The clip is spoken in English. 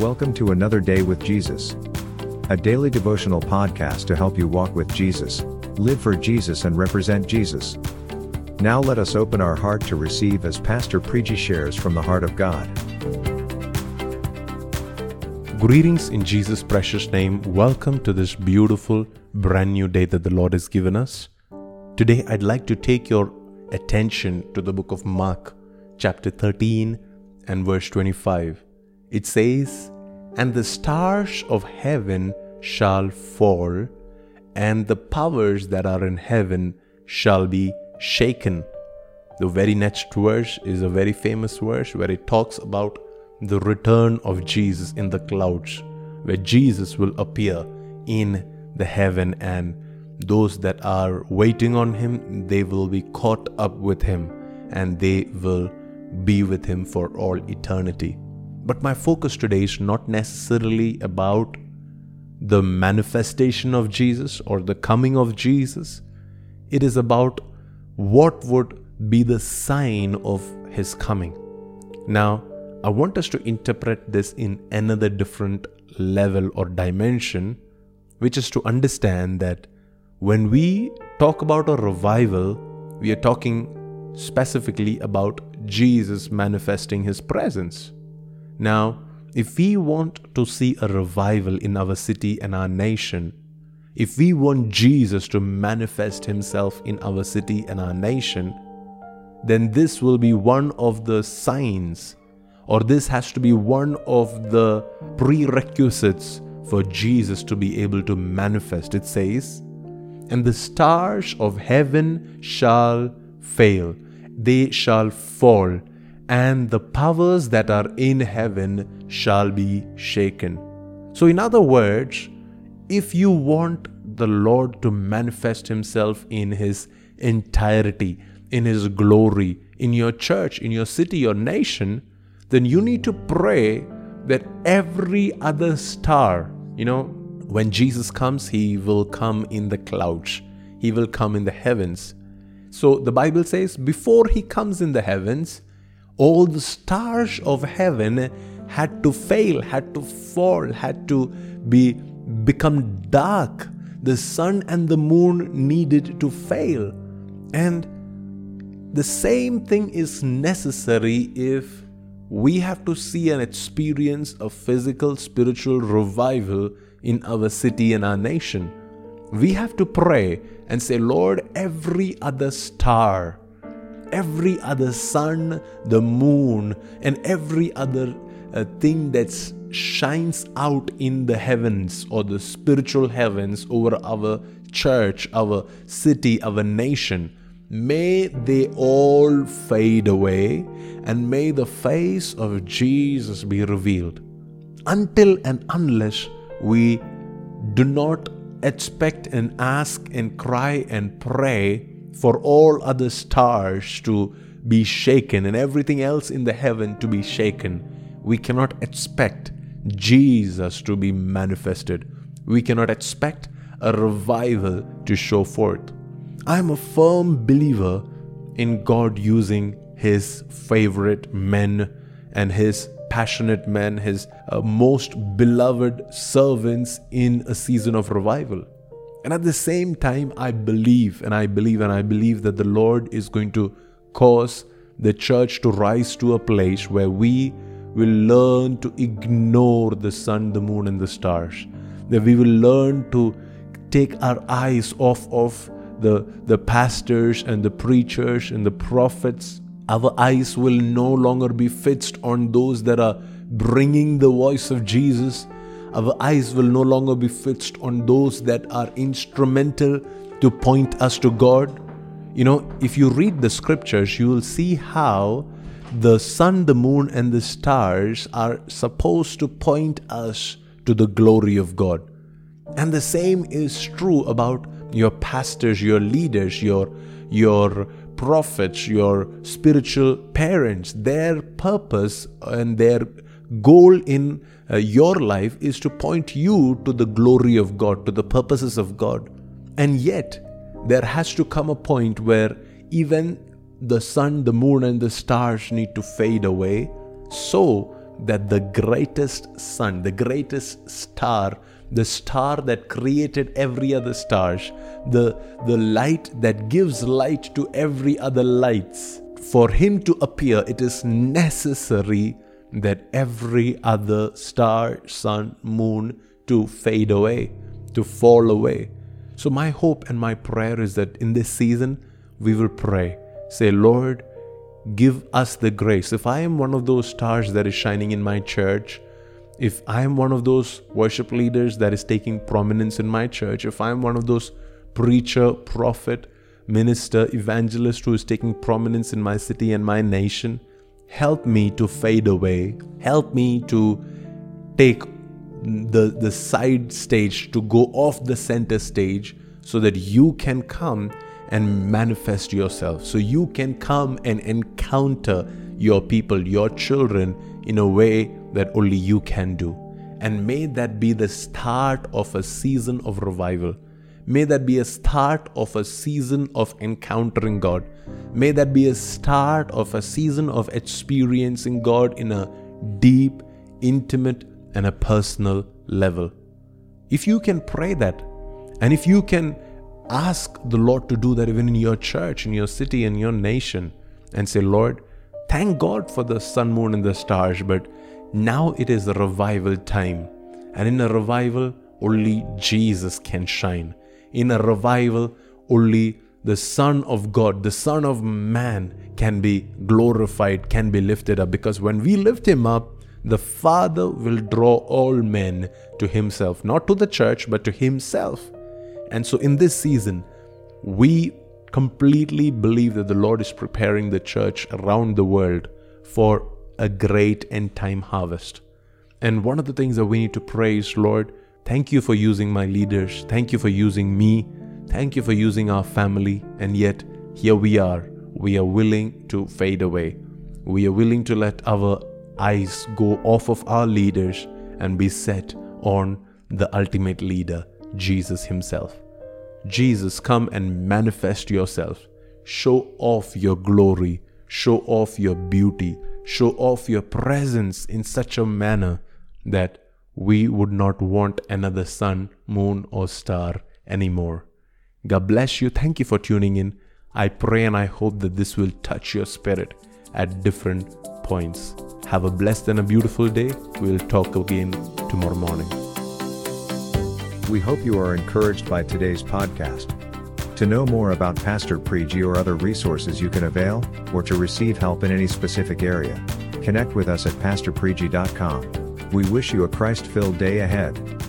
Welcome to Another Day with Jesus, a daily devotional podcast to help you walk with Jesus, live for Jesus, and represent Jesus. Now let us open our heart to receive as Pastor Preji shares from the heart of God. Greetings in Jesus' precious name. Welcome to this beautiful, brand new day that the Lord has given us. Today I'd like to take your attention to the book of Mark, chapter 13 and verse 25. It says, "And the stars of heaven shall fall, and the powers that are in heaven shall be shaken." The very next verse is a very famous verse where it talks about the return of Jesus in the clouds, where Jesus will appear in the heaven, and those that are waiting on him, they will be caught up with him, and they will be with him for all eternity. But my focus today is not necessarily about the manifestation of Jesus or the coming of Jesus. It is about what would be the sign of his coming. Now, I want us to interpret this in another different level or dimension, which is to understand that when we talk about a revival, we are talking specifically about Jesus manifesting his presence. Now, if we want to see a revival in our city and our nation, if we want Jesus to manifest himself in our city and our nation, then this will be one of the signs, or this has to be one of the prerequisites for Jesus to be able to manifest. It says, "And the stars of heaven shall fail, they shall fall, and the powers that are in heaven shall be shaken." So in other words, if you want the Lord to manifest himself in his entirety, in his glory, in your church, in your city, your nation, then you need to pray that every other star, when Jesus comes, he will come in the clouds. He will come in the heavens. So the Bible says, before he comes in the heavens, all the stars of heaven had to fail, had to fall, had to become dark. The sun and the moon needed to fail. And the same thing is necessary if we have to see and experience a physical, spiritual revival in our city and our nation. We have to pray and say, "Lord, every other star, every other sun, the moon, and every other thing that shines out in the heavens or the spiritual heavens over our church, our city, our nation, may they all fade away, and may the face of Jesus be revealed." Until and unless we do not expect and ask and cry and pray for all other stars to be shaken and everything else in the heaven to be shaken, we cannot expect Jesus to be manifested. We cannot expect a revival to show forth. I am a firm believer in God using his favorite men and his passionate men, his most beloved servants in a season of revival. And at the same time, I believe that the Lord is going to cause the church to rise to a place where we will learn to ignore the sun, the moon, and the stars. That we will learn to take our eyes off of the pastors and the preachers and the prophets. Our eyes will no longer be fixed on those that are bringing the voice of Jesus. Our eyes will no longer be fixed on those that are instrumental to point us to God. If you read the scriptures, you will see how the sun, the moon, and the stars are supposed to point us to the glory of God. And the same is true about your pastors, your leaders, your prophets, your spiritual parents. Their purpose and their goal in your life is to point you to the glory of God, to the purposes of God. And yet, there has to come a point where even the sun, the moon, and the stars need to fade away so that the greatest sun, the greatest star, the star that created every other stars, the light that gives light to every other lights, for him to appear, it is necessary that every other star, sun, moon to fade away, to fall away. So my hope and my prayer is that in this season, we will pray. Say, Lord, give us the grace. If I am one of those stars that is shining in my church, if I am one of those worship leaders that is taking prominence in my church, if I am one of those preacher, prophet, minister, evangelist who is taking prominence in my city and my nation, help me to fade away. Help me to take the side stage, to go off the center stage so that you can come and manifest yourself. So you can come and encounter your people, your children in a way that only you can do. And may that be the start of a season of revival. May that be a start of a season of encountering God. May that be a start of a season of experiencing God in a deep, intimate, and a personal level. If you can pray that, and if you can ask the Lord to do that even in your church, in your city, in your nation, and say, Lord, thank God for the sun, moon, and the stars, but now it is a revival time. And in a revival, only Jesus can shine. In a revival, only the Son of God, the Son of Man can be glorified, can be lifted up. Because when we lift Him up, the Father will draw all men to Himself. Not to the church, but to Himself. And so in this season, we completely believe that the Lord is preparing the church around the world for a great end time harvest. And one of the things that we need to pray is, Lord, thank you for using my leaders. Thank you for using me. Thank you for using our family. And yet here we are. We are willing to fade away. We are willing to let our eyes go off of our leaders and be set on the ultimate leader, Jesus Himself. Jesus, come and manifest yourself. Show off your glory. Show off your beauty. Show off your presence in such a manner that we would not want another sun, moon, or star anymore. God bless you. Thank you for tuning in. I pray and I hope that this will touch your spirit at different points. Have a blessed and a beautiful day. We'll talk again tomorrow morning. We hope you are encouraged by today's podcast. To know more about Pastor Preji or other resources you can avail, or to receive help in any specific area, connect with us at pastorpreji.com. We wish you a Christ-filled day ahead.